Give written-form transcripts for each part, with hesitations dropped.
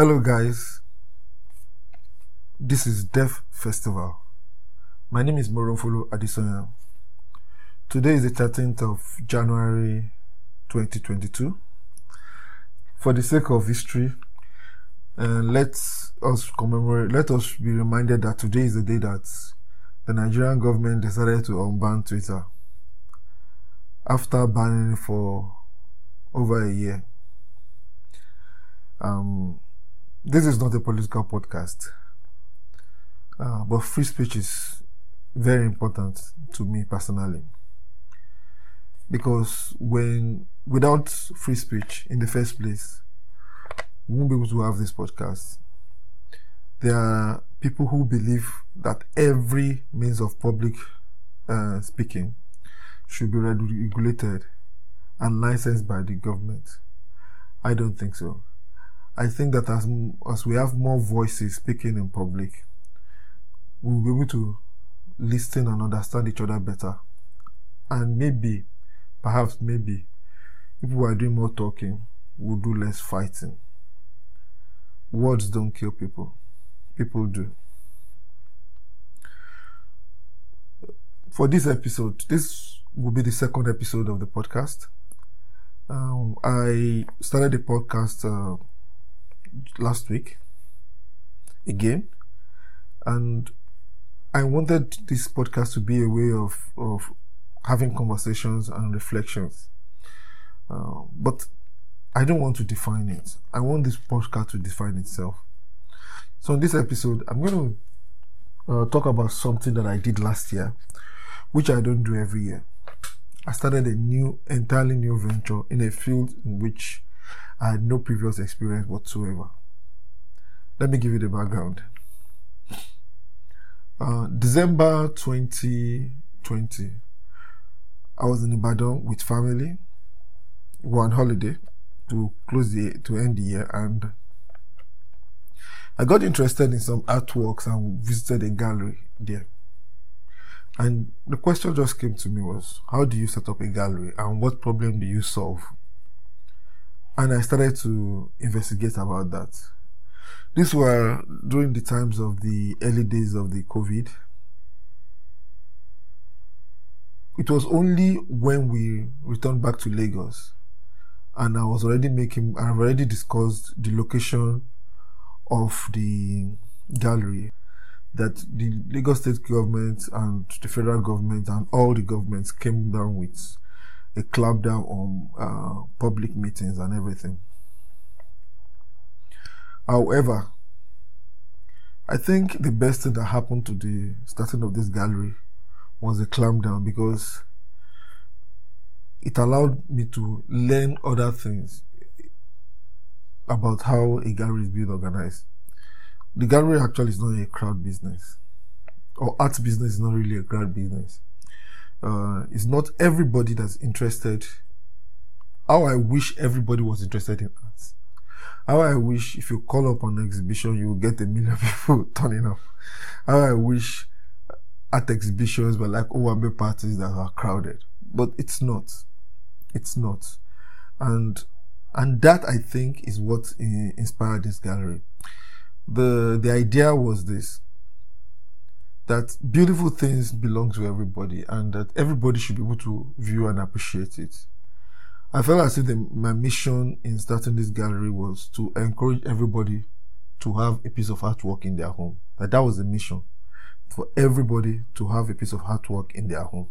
Hello guys, this is DevFestival. My name is Moronfolu Adesanya. Today is the 13th of January 2022. For the sake of history, let us be reminded that today is the day that the Nigerian government decided to unban Twitter after banning for over a year. This is not a political podcast, but free speech is very important to me personally, because without free speech in the first place, we won't be able to have this podcast. There are people who believe that every means of public speaking should be regulated and licensed by the government. I don't think so. I think that as we have more voices speaking in public, we'll be able to listen and understand each other better. And perhaps, if we are doing more talking, we'll do less fighting. Words don't kill people. People do. For this episode, this will be the second episode of the podcast. I started the podcast last week again, and I wanted this podcast to be a way of having conversations and reflections, but I don't want to define it. I want this podcast to define itself. So in this episode, I'm going to talk about something that I did last year, which I don't do every year. I started a entirely new venture in a field in which I had no previous experience whatsoever. Let me give you the background. December 2020, I was in Ibadan with family. We were on holiday to end the year, and I got interested in some artworks and visited a gallery there. And the question just came to me was, how do you set up a gallery and what problem do you solve? And I started to investigate about that. These were during the times of the early days of the COVID. It was only when we returned back to Lagos, and I've already discussed the location of the gallery, that the Lagos state government and the federal government and all the governments came down with a clampdown on public meetings and everything. However, I think the best thing that happened to the starting of this gallery was the clampdown, because it allowed me to learn other things about how a gallery is being organized. The gallery actually is not a crowd business, or art business is not really a crowd business. It's not everybody that's interested. How I wish everybody was interested in arts. How I wish if you call up an exhibition, you will get 1 million people turning up. How I wish art exhibitions were like Owambe parties that are crowded. But it's not. It's not. And that, I think, is what inspired this gallery. The idea was this: that beautiful things belong to everybody, and that everybody should be able to view and appreciate it. I felt as if my mission in starting this gallery was to encourage everybody to have a piece of artwork in their home. That was the mission, for everybody to have a piece of artwork in their home.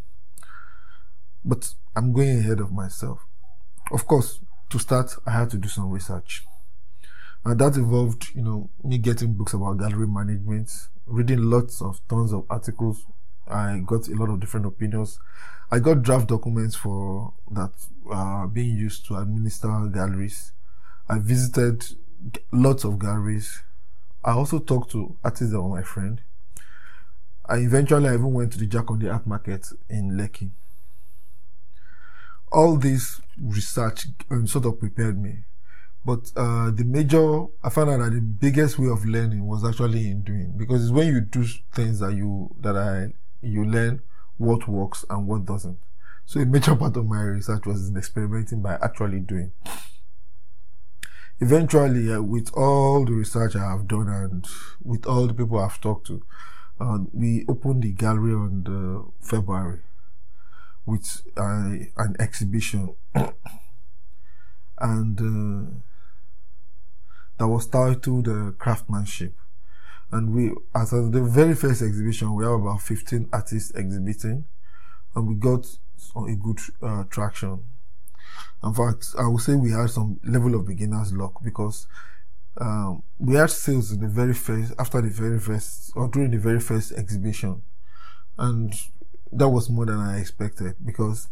But I'm going ahead of myself. Of course, to start, I had to do some research, and that involved, me getting books about gallery management, reading tons of articles. I got a lot of different opinions. I got draft documents for that are being used to administer galleries. I visited lots of galleries. I also talked to artists that were my friend. I even went to the Jakande Art Market in Lekki. All this research sort of prepared me, but I found out that the biggest way of learning was actually in doing, because it's when you do things that you learn what works and what doesn't. So a major part of my research was in experimenting by actually doing. eventually, with all the research I have done and with all the people I've talked to, we opened the gallery on February with an exhibition, and that was titled Craftsmanship. And we, as of the very first exhibition, we have about 15 artists exhibiting, and we got a good traction. In fact, I would say we had some level of beginner's luck, because we had sales in the very first, after the very first, or during the very first exhibition, and that was more than I expected, because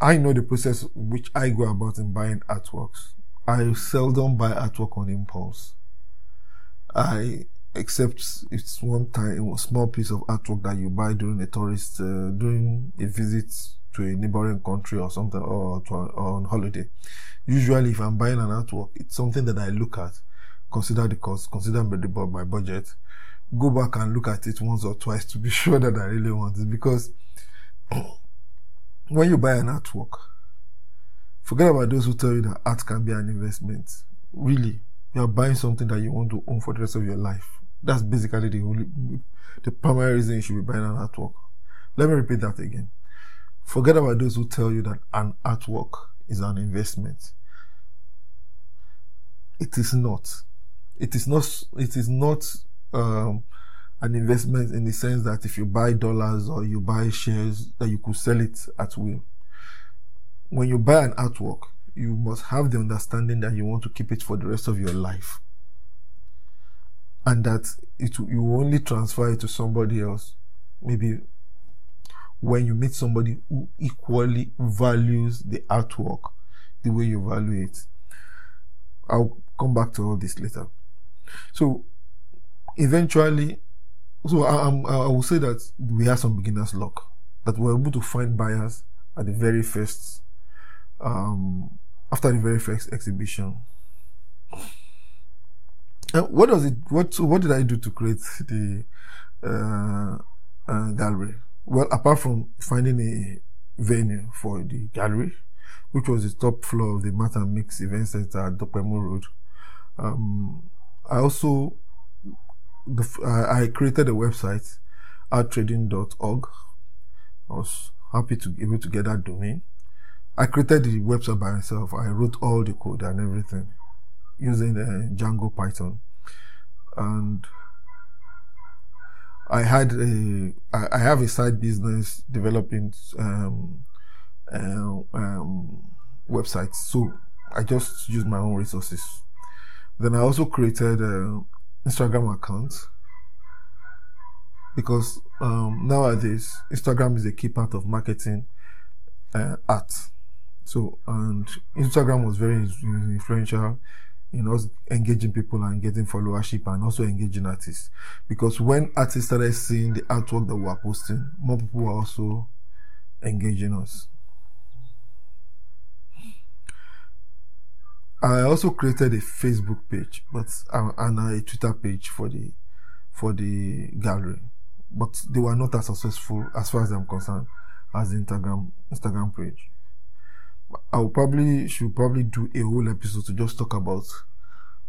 I know the process which I go about in buying artworks. I seldom buy artwork on impulse. Except it's one time, a small piece of artwork that you buy during a tourist, during a visit to a neighboring country or something, or on holiday. Usually, if I'm buying an artwork, it's something that I look at, consider the cost, consider my budget, go back and look at it once or twice to be sure that I really want it. Because when you buy an artwork, forget about those who tell you that art can be an investment. Really, you are buying something that you want to own for the rest of your life. That's basically the primary reason you should be buying an artwork. Let me repeat that again. Forget about those who tell you that an artwork is an investment. It is not. It is not an investment in the sense that if you buy dollars or you buy shares, that you could sell it at will. When you buy an artwork, you must have the understanding that you want to keep it for the rest of your life, and that you only transfer it to somebody else, maybe when you meet somebody who equally values the artwork the way you value it. I'll come back to all this later. So eventually, I will say that we had some beginner's luck, that we were able to find buyers at the very first, after the very first exhibition. And what did I do to create the gallery? Well, apart from finding a venue for the gallery, which was the top floor of the Matter Mix Event Center at Dopemu Road, I created a website, arttrading.org. I was happy to be able to get that domain. I created the website by myself. I wrote all the code and everything using Django Python, and I have a side business developing websites, so I just used my own resources. Then I also created an Instagram account, because nowadays Instagram is a key part of marketing art. So, and Instagram was very influential in us engaging people and getting followership, and also engaging artists. Because when artists started seeing the artwork that we were posting, more people were also engaging us. I also created a Facebook page, and a Twitter page for the gallery, but they were not as successful, as far as I'm concerned, as the Instagram page. I should probably do a whole episode to just talk about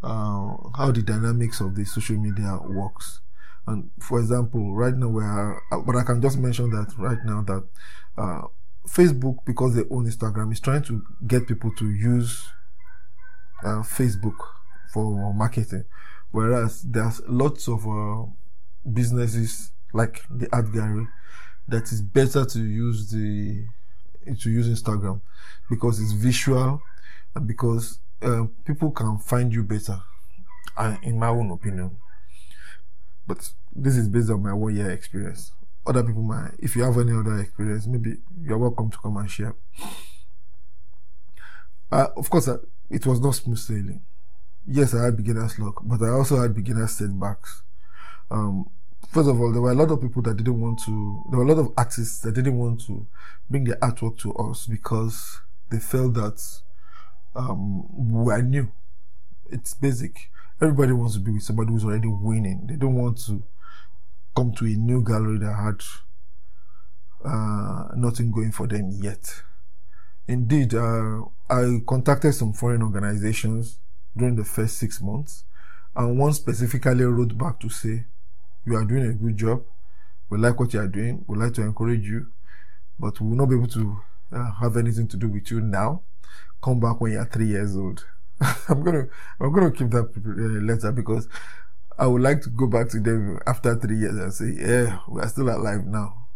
how the dynamics of the social media works. And for example, right now but I can just mention that right now that Facebook, because they own Instagram, is trying to get people to use Facebook for marketing, whereas there's lots of businesses like the art gallery that is better to use Instagram, because it's visual, and because people can find you better, in my own opinion. But this is based on my 1 year experience. Other people might, if you have any other experience, maybe you're welcome to come and share. Of course, it was not smooth sailing. Yes, I had beginner's luck, but I also had beginner setbacks. First of all, there were a lot of people that didn't want to. There were a lot of artists that didn't want to bring their artwork to us because they felt that we are new. It's basic. Everybody wants to be with somebody who's already winning. They don't want to come to a new gallery that had nothing going for them yet. Indeed, I contacted some foreign organizations during the first 6 months, and one specifically wrote back to say, you are doing a good job, we like what you are doing, we like to encourage you, but we will not be able to have anything to do with you now. Come back when you are 3 years old. I'm gonna keep that letter, because I would like to go back to them after 3 years and say, yeah, we are still alive now.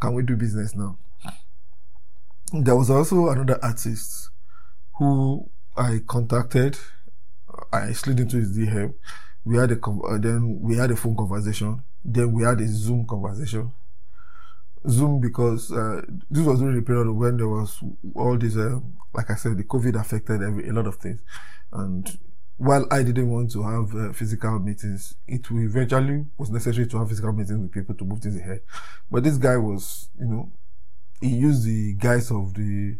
Can we do business now? There was also another artist who I contacted. I slid into his DM. Then we had a phone conversation. Then we had a Zoom conversation. Zoom because this was during the period when there was all this, like I said, the COVID affected a lot of things. And while I didn't want to have physical meetings, it eventually was necessary to have physical meetings with people to move things ahead. But this guy was, he used the guise of the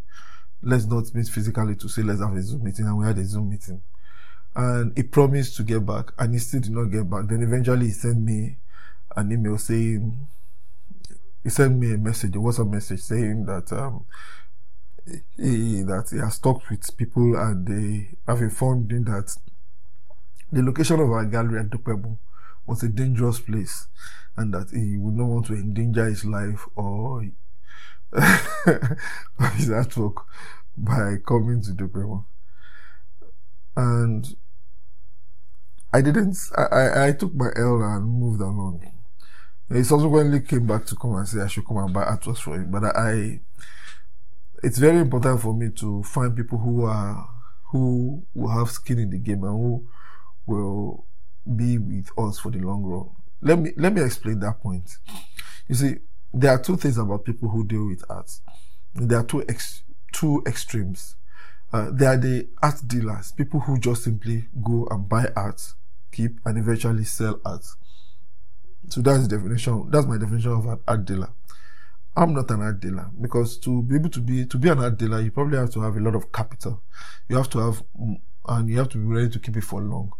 let's not meet physically to say let's have a Zoom meeting, and we had a Zoom meeting. And he promised to get back, and he still did not get back. Then eventually he sent me an email saying, he sent me a message, a WhatsApp message saying that he has talked with people and they have informed him that the location of our gallery at Dopemu was a dangerous place and that he would not want to endanger his life or his artwork by coming to Dopemu. And I took my L and moved along. He subsequently came back to come and say I should come and buy artworks for him. But it's very important for me to find people who will have skin in the game and who will be with us for the long run. Let me explain that point. You see, there are two things about people who deal with art. There are two extremes. There are the art dealers, people who just simply go and buy art, keep, and eventually sell art. So that's the definition. That's my definition of an art dealer. I'm not an art dealer, because to be able to be an art dealer, you probably have to have a lot of capital. You have to have, and you have to be ready to keep it for long.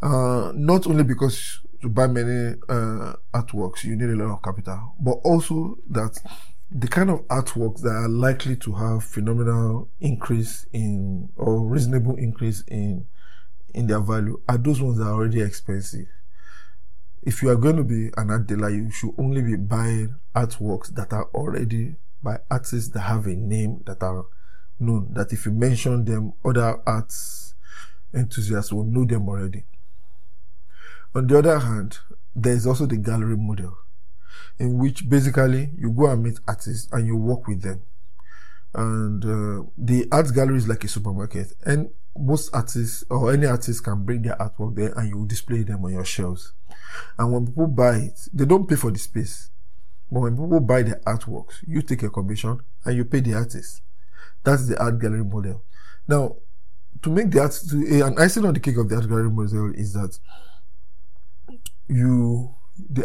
Not only because to buy many artworks, you need a lot of capital, but also that the kind of artworks that are likely to have phenomenal increase in, or reasonable increase in their value, are those ones that are already expensive. If you are going to be an art dealer, you should only be buying artworks that are already by artists that have a name, that are known, that if you mention them, other arts enthusiasts will know them already. On the other hand, there is also the gallery model, in which basically you go and meet artists and you work with them. And the art gallery is like a supermarket, and most artists or any artist can bring their artwork there and you display them on your shelves. And when people buy it, they don't pay for the space. But when people buy the artworks, you take a commission and you pay the artist. That's the art gallery model. Now, to make the art, and icing on the cake of the art gallery model is that the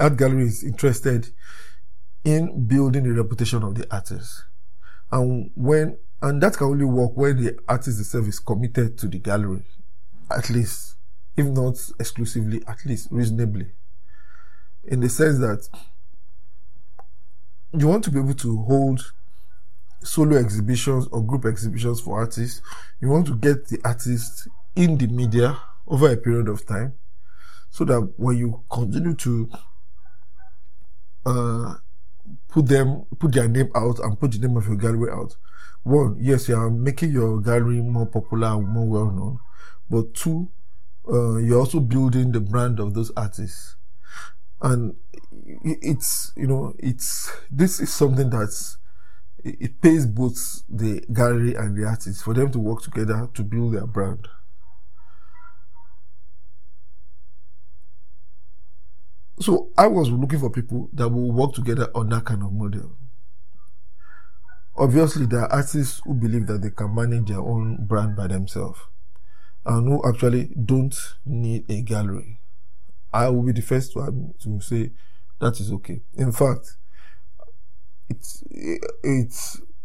art gallery is interested in building the reputation of the artist. And that can only work when the artist itself is committed to the gallery, at least, if not exclusively, at least reasonably. In the sense that you want to be able to hold solo exhibitions or group exhibitions for artists. You want to get the artist in the media over a period of time, so that when you continue to put their name out and put the name of your gallery out, one, yes, you are making your gallery more popular, more well known, but two, you're also building the brand of those artists. And this is something that it pays both the gallery and the artists for them to work together to build their brand. So I was looking for people that will work together on that kind of model. Obviously, there are artists who believe that they can manage their own brand by themselves and who actually don't need a gallery. I will be the first to say that is okay. In fact, it's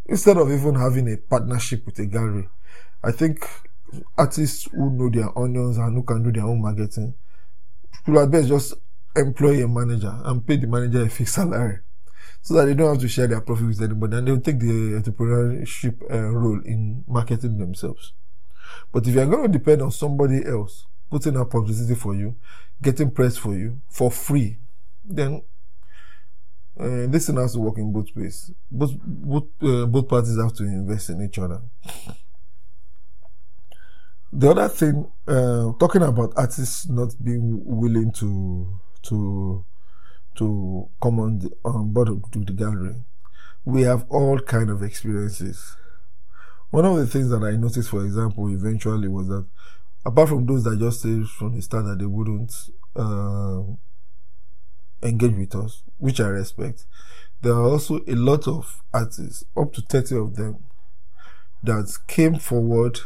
instead of even having a partnership with a gallery, I think artists who know their onions and who can do their own marketing should at best just employ a manager and pay the manager a fixed salary, so that they don't have to share their profit with anybody, and they'll take the entrepreneurship role in marketing themselves. But if you're going to depend on somebody else putting out publicity for you, getting press for you for free, then this thing has to work in both ways. Both parties have to invest in each other. The other thing, talking about artists not being willing to come on board to the gallery, we have all kind of experiences. One of the things that I noticed, for example, eventually was that apart from those that just said from the start that they wouldn't engage with us, which I respect, there are also a lot of artists, up to 30 of them, that came forward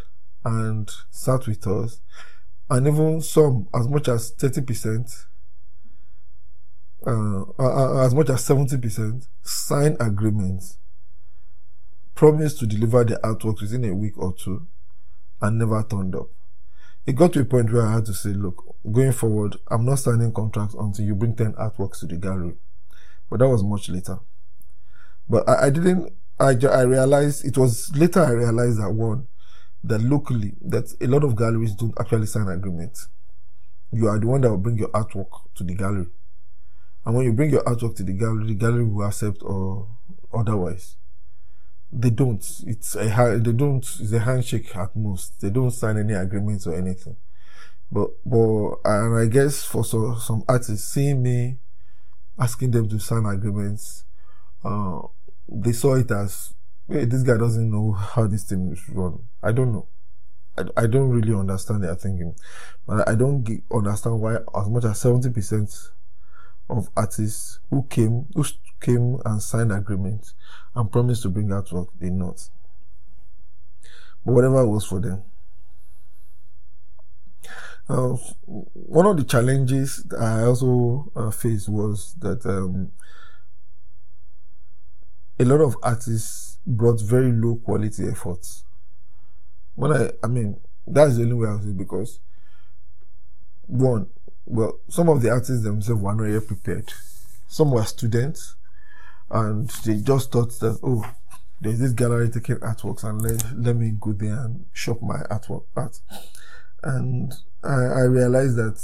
and sat with us, and even some as much as 30%, as much as 70%, signed agreements, promised to deliver the artworks within a week or two, and never turned up. It got to a point where I had to say, look, going forward, I'm not signing contracts until you bring 10 artworks to the gallery. But that was much later. But I realized that that locally, that a lot of galleries don't actually sign agreements. You are the one that will bring your artwork to the gallery. And when you bring your artwork to the gallery will accept or otherwise. They don't. It's a handshake at most. They don't sign any agreements or anything. But and I guess for some artists, seeing me asking them to sign agreements, they saw it as, hey, this guy doesn't know how this thing is run. I don't know. I don't really understand their thinking. But I don't understand why as much as 70% of artists who came and signed agreements and promised to bring artwork, they not. But whatever it was for them. One of the challenges that I also faced was that a lot of artists brought very low quality efforts. I mean, that's the only way I see it, because some of the artists themselves were not yet prepared. Some were students, and they just thought that, oh, there's this gallery taking artworks, and let me go there and shop my art. And I realized that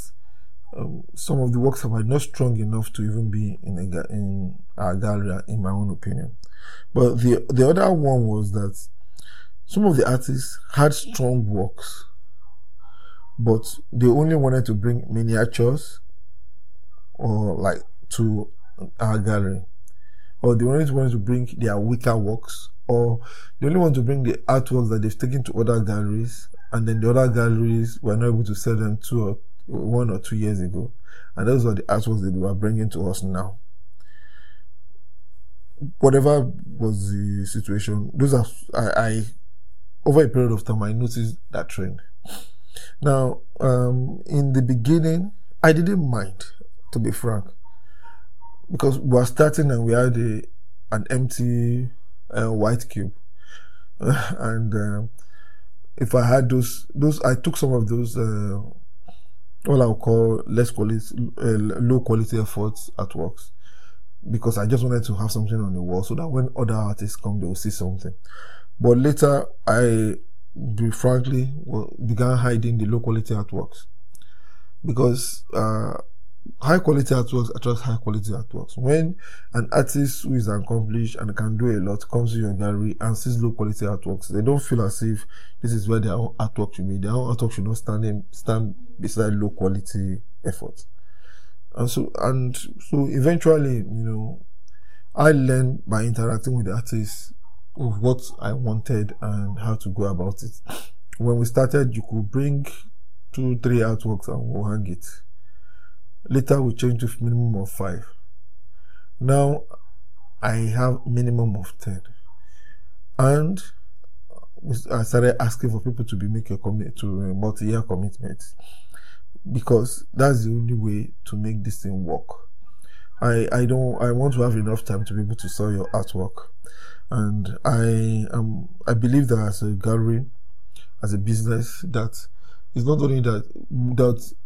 some of the works are not strong enough to even be in our gallery, in my own opinion. But the other one was that some of the artists had strong works, but they only wanted to bring miniatures or like to our gallery, or they only wanted to bring their weaker works, or they only want to bring the artworks that they've taken to other galleries, and then the other galleries were not able to sell them 1 or 2 years ago, and those are the artworks that they were bringing to us now. Whatever was the situation, those are I over a period of time I noticed that trend. Now, in the beginning, I didn't mind, to be frank, because we were starting and we had an empty white cube, and if I had those, I took some of those, what I would call low quality efforts at works, because I just wanted to have something on the wall so that when other artists come, they will see something. But later, I began hiding the low quality artworks, because high quality artworks attract high quality artworks. When an artist who is accomplished and can do a lot comes to your gallery and sees low quality artworks, they don't feel as if this is where their own artwork should be. Their own artwork should not stand beside low quality efforts. And so eventually, I learned by interacting with the artists of what I wanted and how to go about it. When we started, you could bring 2-3 artworks and we'll hang it. Later, we changed to minimum of 5. Now, I have minimum of 10. And I started asking for people to make a multi-year commitment, because that's the only way to make this thing work. I want to have enough time to be able to sell your artwork. And I believe that as a gallery, as a business, that it's not only that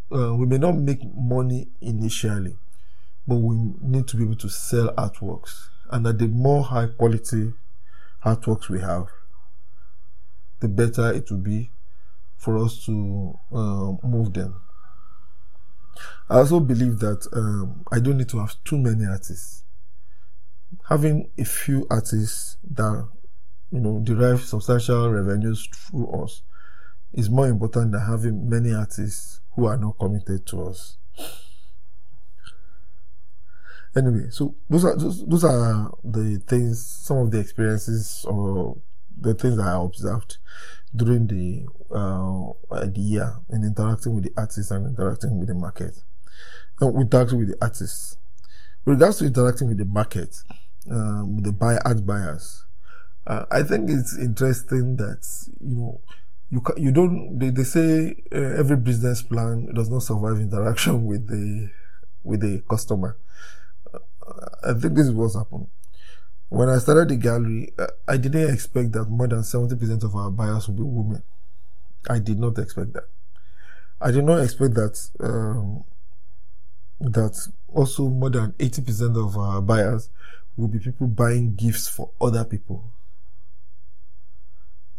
we may not make money initially, but we need to be able to sell artworks. and that the more high quality artworks we have, the better it will be for us to move them. I also believe that I don't need to have too many artists. Having a few artists that derive substantial revenues through us is more important than having many artists who are not committed to us. Anyway, so those are the things, some of the experiences or the things that I observed during the year in interacting with the artists and interacting with the market. And we talked with the artists. With regards to interacting with the market, with the art buyers, I think it's interesting that they say every business plan does not survive interaction with the customer. I think this is what's happened. When I started the gallery, I didn't expect that more than 70% of our buyers would be women. I did not expect that. I did not expect that that also more than 80% of our buyers would be people buying gifts for other people.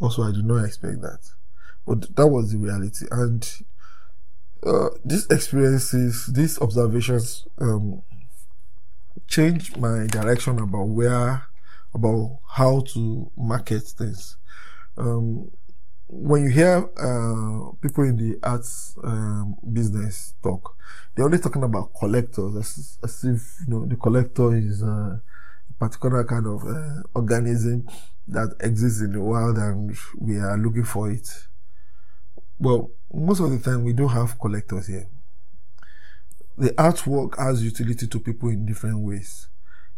Also, I did not expect that. But that was the reality. And these experiences, these observations, changed my direction about how to market things. When you hear people in the arts business talk, they're only talking about collectors, as if the collector is a particular kind of organism that exists in the world and we are looking for it. Well, most of the time we don't have collectors here. The artwork has utility to people in different ways.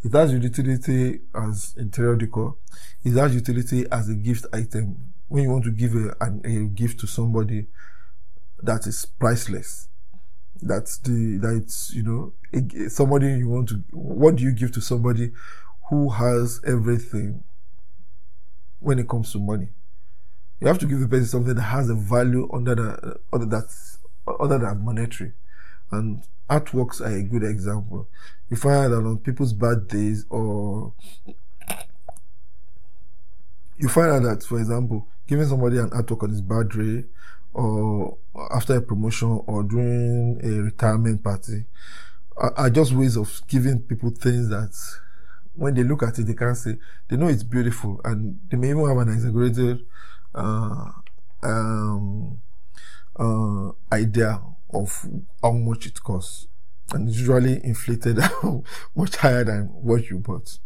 It has utility as interior decor. It has utility as a gift item. When you want to give a gift to somebody that is priceless, what do you give to somebody who has everything when it comes to money? You have to give the person something that has a value other than monetary. And artworks are a good example. You find that on people's birthdays, or you find out that, for example, giving somebody an artwork on his birthday, or after a promotion, or during a retirement party, are just ways of giving people things that when they look at it, they can't say, they know it's beautiful, and they may even have an exaggerated idea of how much it costs, and it's usually inflated much higher than what you bought.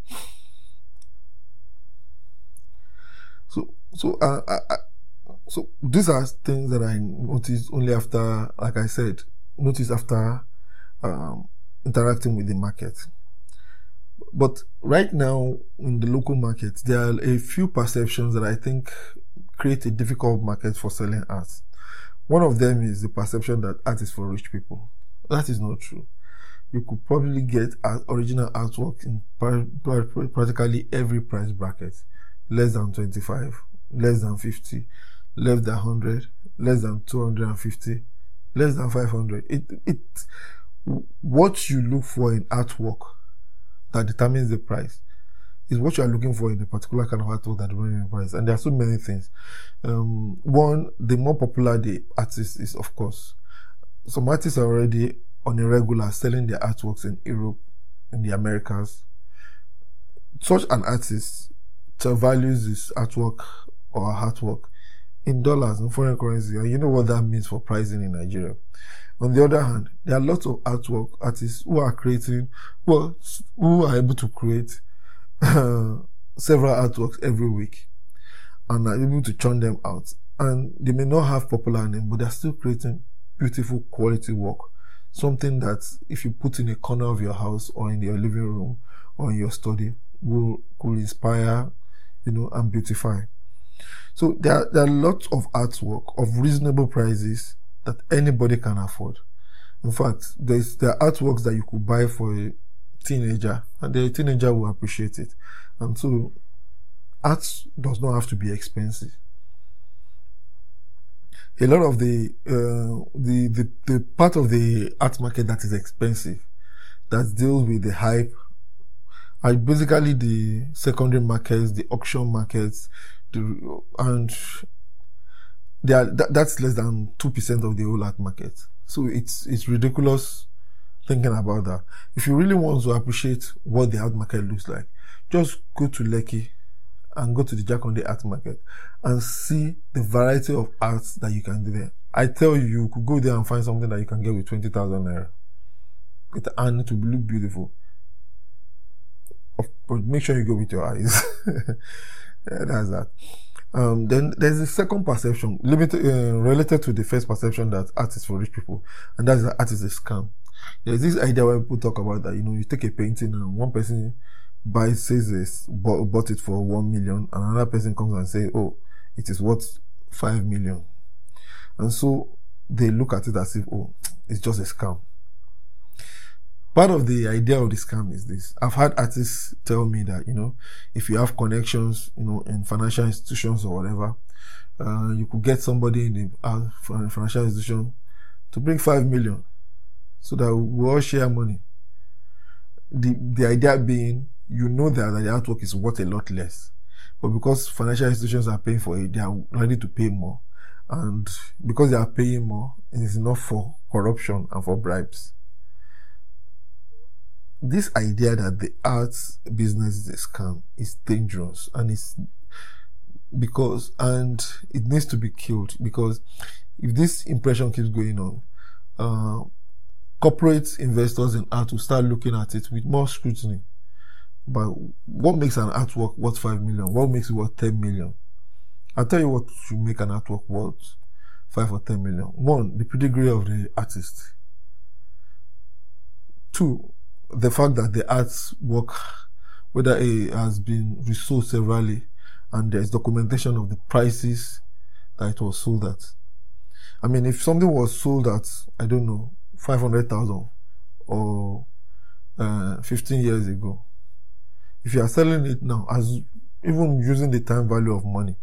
So these are things that I noticed only after, like I said, interacting with the market. But right now in the local market, there are a few perceptions that I think create a difficult market for selling art. One of them is the perception that art is for rich people. That is not true. You could probably get original artwork in practically every price bracket. Less than 25, less than 50, less than 100, less than 250, less than 500. What you look for in artwork that determines the price is what you are looking for in a particular kind of artwork that determines the price. And there are so many things. One, the more popular the artist is, of course. Some artists are already on a regular selling their artworks in Europe, in the Americas. Such an artist values his artwork or artwork in dollars, in foreign currency, and you know what that means for pricing in Nigeria. On the other hand, there are lots of artwork artists who are able to create several artworks every week and are able to churn them out, and they may not have popular name, but they're still creating beautiful quality work, something that if you put in a corner of your house or in your living room or in your study could inspire and beautify. So there are lots of artwork of reasonable prices that anybody can afford. In fact, there are artworks that you could buy for a teenager, and the teenager will appreciate it. And so art does not have to be expensive. A lot of the part of the art market that is expensive, that deals with the hype are basically the secondary markets, the auction markets, and they are, that's less than 2% of the whole art market. So it's ridiculous thinking about that. If you really want to appreciate what the art market looks like, just go to Lekki and go to the Jakande Art Market and see the variety of arts that you can do there. I tell you, you could go there and find something that you can get with 20,000 naira. And it will look beautiful. But make sure you go with your eyes. Yeah, that's that. Then there's the second perception, related to the first perception that art is for rich people, and that's that art is a scam. There's this idea where people talk about that, you take a painting and one person bought it for 1 million, and another person comes and says, oh, it is worth 5 million. And so they look at it as if, oh, it's just a scam. Part of the idea of the scam is this. I've had artists tell me that, if you have connections, in financial institutions or whatever, you could get somebody in the financial institution to bring 5 million so that we all share money. The idea being, that the artwork is worth a lot less. But because financial institutions are paying for it, they are ready to pay more. And because they are paying more, it is not for corruption and for bribes. This idea that the arts business is a scam is dangerous, and it needs to be killed, because if this impression keeps going on, corporate investors in art will start looking at it with more scrutiny. But what makes an artwork worth 5 million? What makes it worth 10 million? I'll tell you what should make an artwork worth 5 or 10 million. 1, the pedigree of the artist. 2, the fact that the arts work, whether it has been resold severally and there's documentation of the prices that it was sold at. I mean, if something was sold at, 500,000 or 15 years ago, if you are selling it now, as even using the time value of money,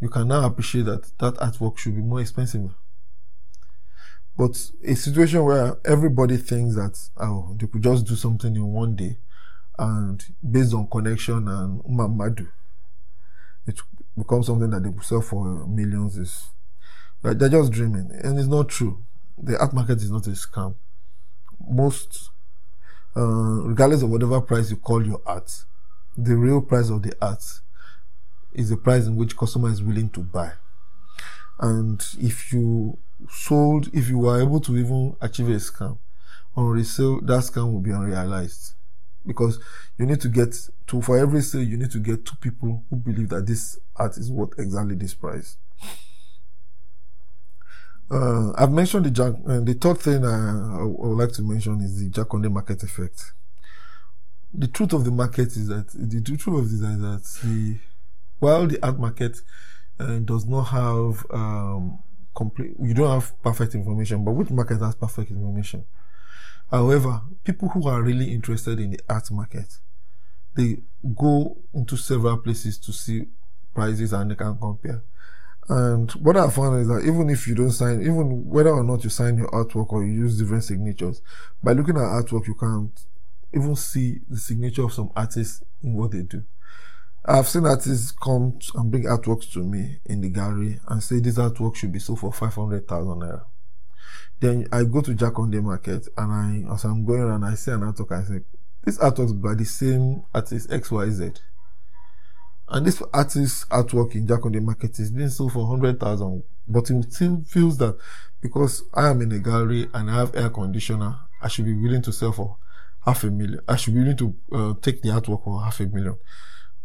you can now appreciate that artwork should be more expensive. But a situation where everybody thinks that, they could just do something in one day, and based on connection and umamadu, it becomes something that they could sell for millions. They're just dreaming, and it's not true. The art market is not a scam. Most, regardless of whatever price you call your art, the real price of the art is the price in which customer is willing to buy. And if you were able to even achieve a scam on resale, that scam will be unrealized, because for every sale you need to get 2 people who believe that this art is worth exactly this price. I've mentioned the third thing I would like to mention is the Jakande market effect. The truth of the market is that while the art market does not have you don't have perfect information, but which market has perfect information? However, people who are really interested in the art market, they go into several places to see prices and they can compare. And what I found is that even whether or not you sign your artwork or you use different signatures, by looking at artwork, you can even see the signature of some artists in what they do. I've seen artists come and bring artworks to me in the gallery and say this artwork should be sold for 500,000 naira. Then I go to Jakande Market and as I'm going around, I see an artwork. I say, this artwork's by the same artist XYZ. And this artist's artwork in Jakande Market is being sold for 100,000. But it still feels that because I am in a gallery and I have air conditioner, I should be willing to sell for 500,000. I should be willing to take the artwork for 500,000.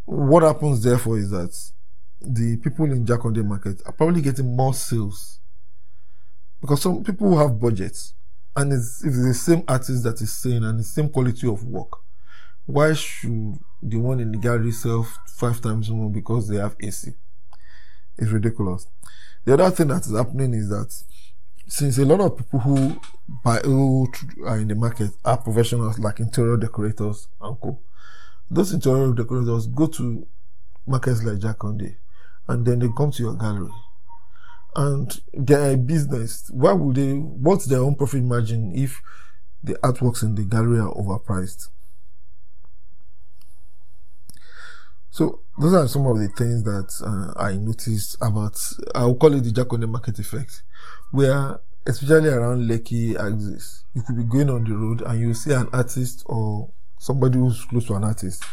What happens therefore is that the people in Jakande Market are probably getting more sales, because some people have budgets, and if it's the same artist that is selling and the same quality of work, why should the one in the gallery sell 5 times more because they have AC? It's ridiculous. The other thing that is happening is that since a lot of people who are in the market are professionals like interior decorators and co. Those interior decorators go to markets like Jakande, and then they come to your gallery. And their business, what's their own profit margin if the artworks in the gallery are overpriced? So those are some of the things that I noticed about, I'll call it the Jakande market effect, where especially around Lekki axis, you could be going on the road and you'll see an artist or somebody who's close to an artist,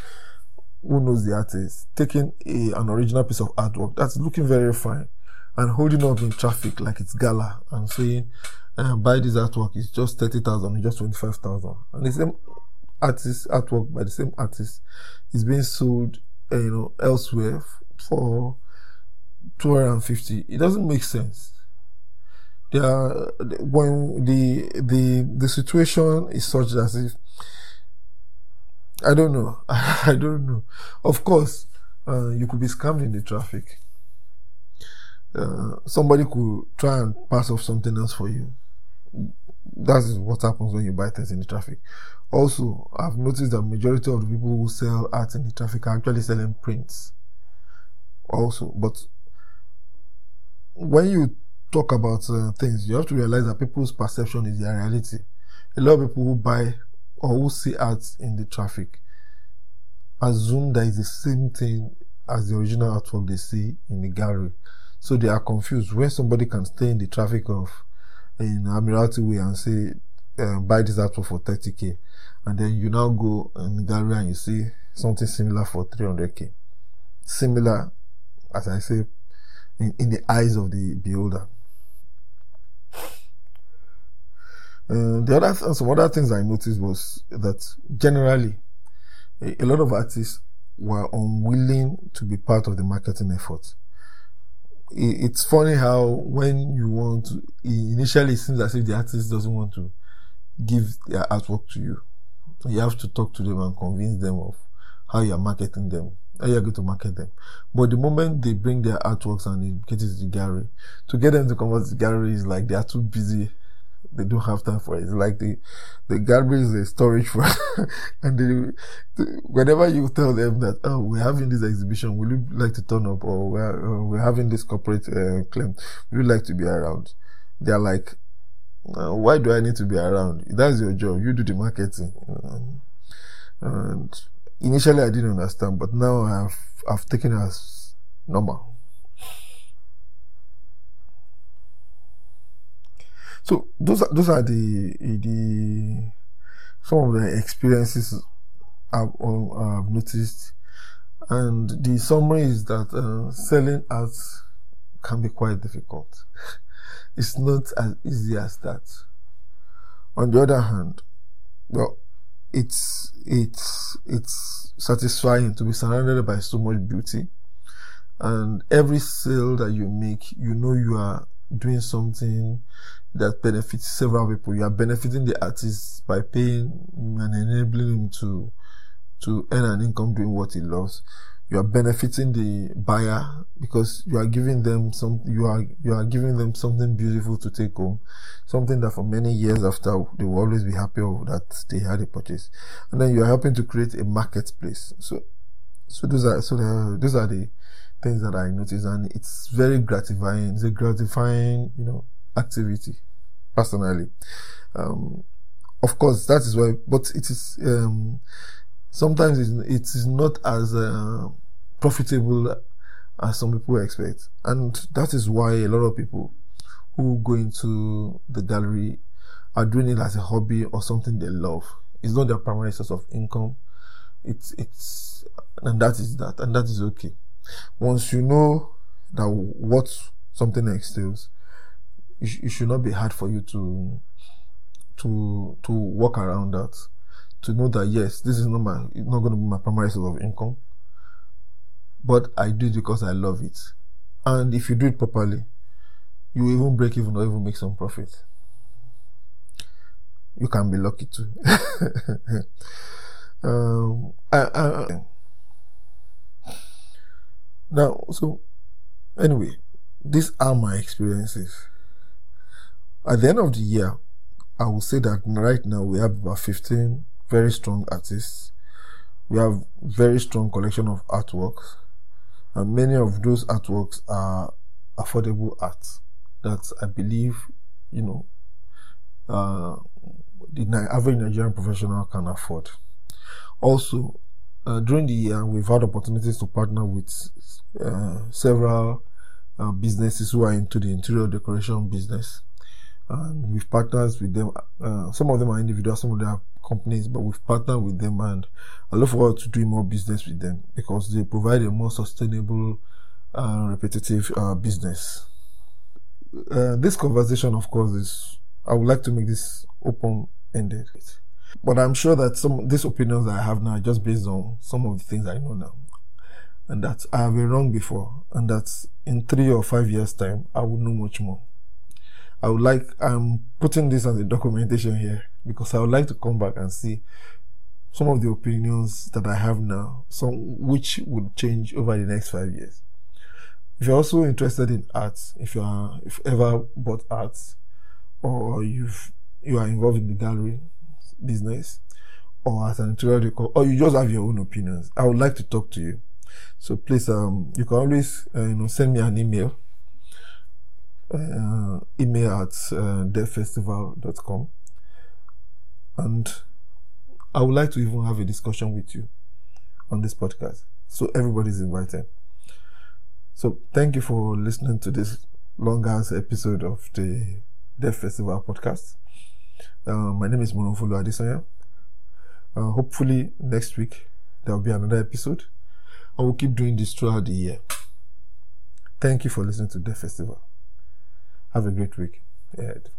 who knows the artist, taking an original piece of artwork that's looking very fine and holding up in traffic like it's gala and saying, buy this artwork, it's just 30,000, it's just 25,000. And the same artist, artwork by the same artist is being sold elsewhere for 250. It doesn't make sense. There are, when the situation is such that if I don't know. Of course, you could be scammed in the traffic. Somebody could try and pass off something else for you. That is what happens when you buy things in the traffic. Also, I've noticed that majority of the people who sell art in the traffic are actually selling prints. Also, but when you talk about things, you have to realize that people's perception is their reality. A lot of people who buy or who see art in the traffic assume that it's the same thing as the original artwork they see in the gallery. So they are confused when somebody can stay in the traffic of in Admiralty Way and say, buy this artwork for 30k, and then you now go in the gallery and you see something similar for 300k. Similar, as I say, in the eyes of the beholder. Some other things I noticed was that generally a lot of artists were unwilling to be part of the marketing effort. It's funny how when you want to, initially it seems as if the artist doesn't want to give their artwork to you. You have to talk to them and convince them of how you are marketing them, how you are going to market them. But the moment they bring their artworks and they get it to the gallery, to get them to come out to the gallery is like they are too busy. They don't have time for it. It's like the gallery is a storage for and whenever you tell them that, oh, we're having this exhibition, would you like to turn up? Or we're having this corporate claim, would you like to be around? They're like, why do I need to be around? That's your job. You do the marketing. And initially I didn't understand, but now I've taken it as normal. So those are the some of the experiences I've noticed, and the summary is that selling art can be quite difficult. It's not as easy as that. On the other hand, well, it's satisfying to be surrounded by so much beauty, and every sale that you make, you are doing something that benefits several people. You are benefiting the artist by paying him and enabling him to earn an income doing what he loves. You are benefiting the buyer because you are giving them you are giving them something beautiful to take home, something that for many years after they will always be happy of that they had a purchase. And then you are helping to create a marketplace. So those are the things that I noticed, and it's very gratifying. It's a gratifying, activity, personally. Of course, that is why. But it is sometimes it is not as profitable as some people expect, and that is why a lot of people who go into the gallery are doing it as a hobby or something they love. It's not their primary source of income. It's and that is that, and that is okay. Once you know that what something entails, it should not be hard for you to work around that. To know that yes, this is not going to be my primary source of income, but I do it because I love it. And if you do it properly, you will even break even or even make some profit. You can be lucky too. Now, so anyway, these are my experiences. At the end of the year, I will say that right now we have about 15 very strong artists. We have very strong collection of artworks, and many of those artworks are affordable art that I believe the average Nigerian professional can afford. Also, During the year, we've had opportunities to partner with several businesses who are into the interior decoration business. And we've partnered with them. Some of them are individuals, some of them are companies, but we've partnered with them, and I look forward to doing more business with them because they provide a more sustainable and repetitive business. This conversation, of course, is, I would like to make this open-ended. But I'm sure that some these opinions that I have now are just based on some of the things I know now, and that I have been wrong before, and that in 3 or 5 years' time I will know much more. I'm putting this as a documentation here because I would like to come back and see some of the opinions that I have now, some which would change over the next 5 years. If you're also interested in arts, if ever bought arts, or you are involved in the gallery business, or as an interior decorator, or you just have your own opinions, I would like to talk to you. So please, you can always send me an email. Email at devfestival.com, and I would like to even have a discussion with you on this podcast. So everybody's invited. So thank you for listening to this long-ass episode of the Dev Festival podcast. My name is Moronfolu Adesanya. Hopefully next week there will be another episode. I will keep doing this throughout the year. Thank you for listening to Dev Festival. Have a great week ahead.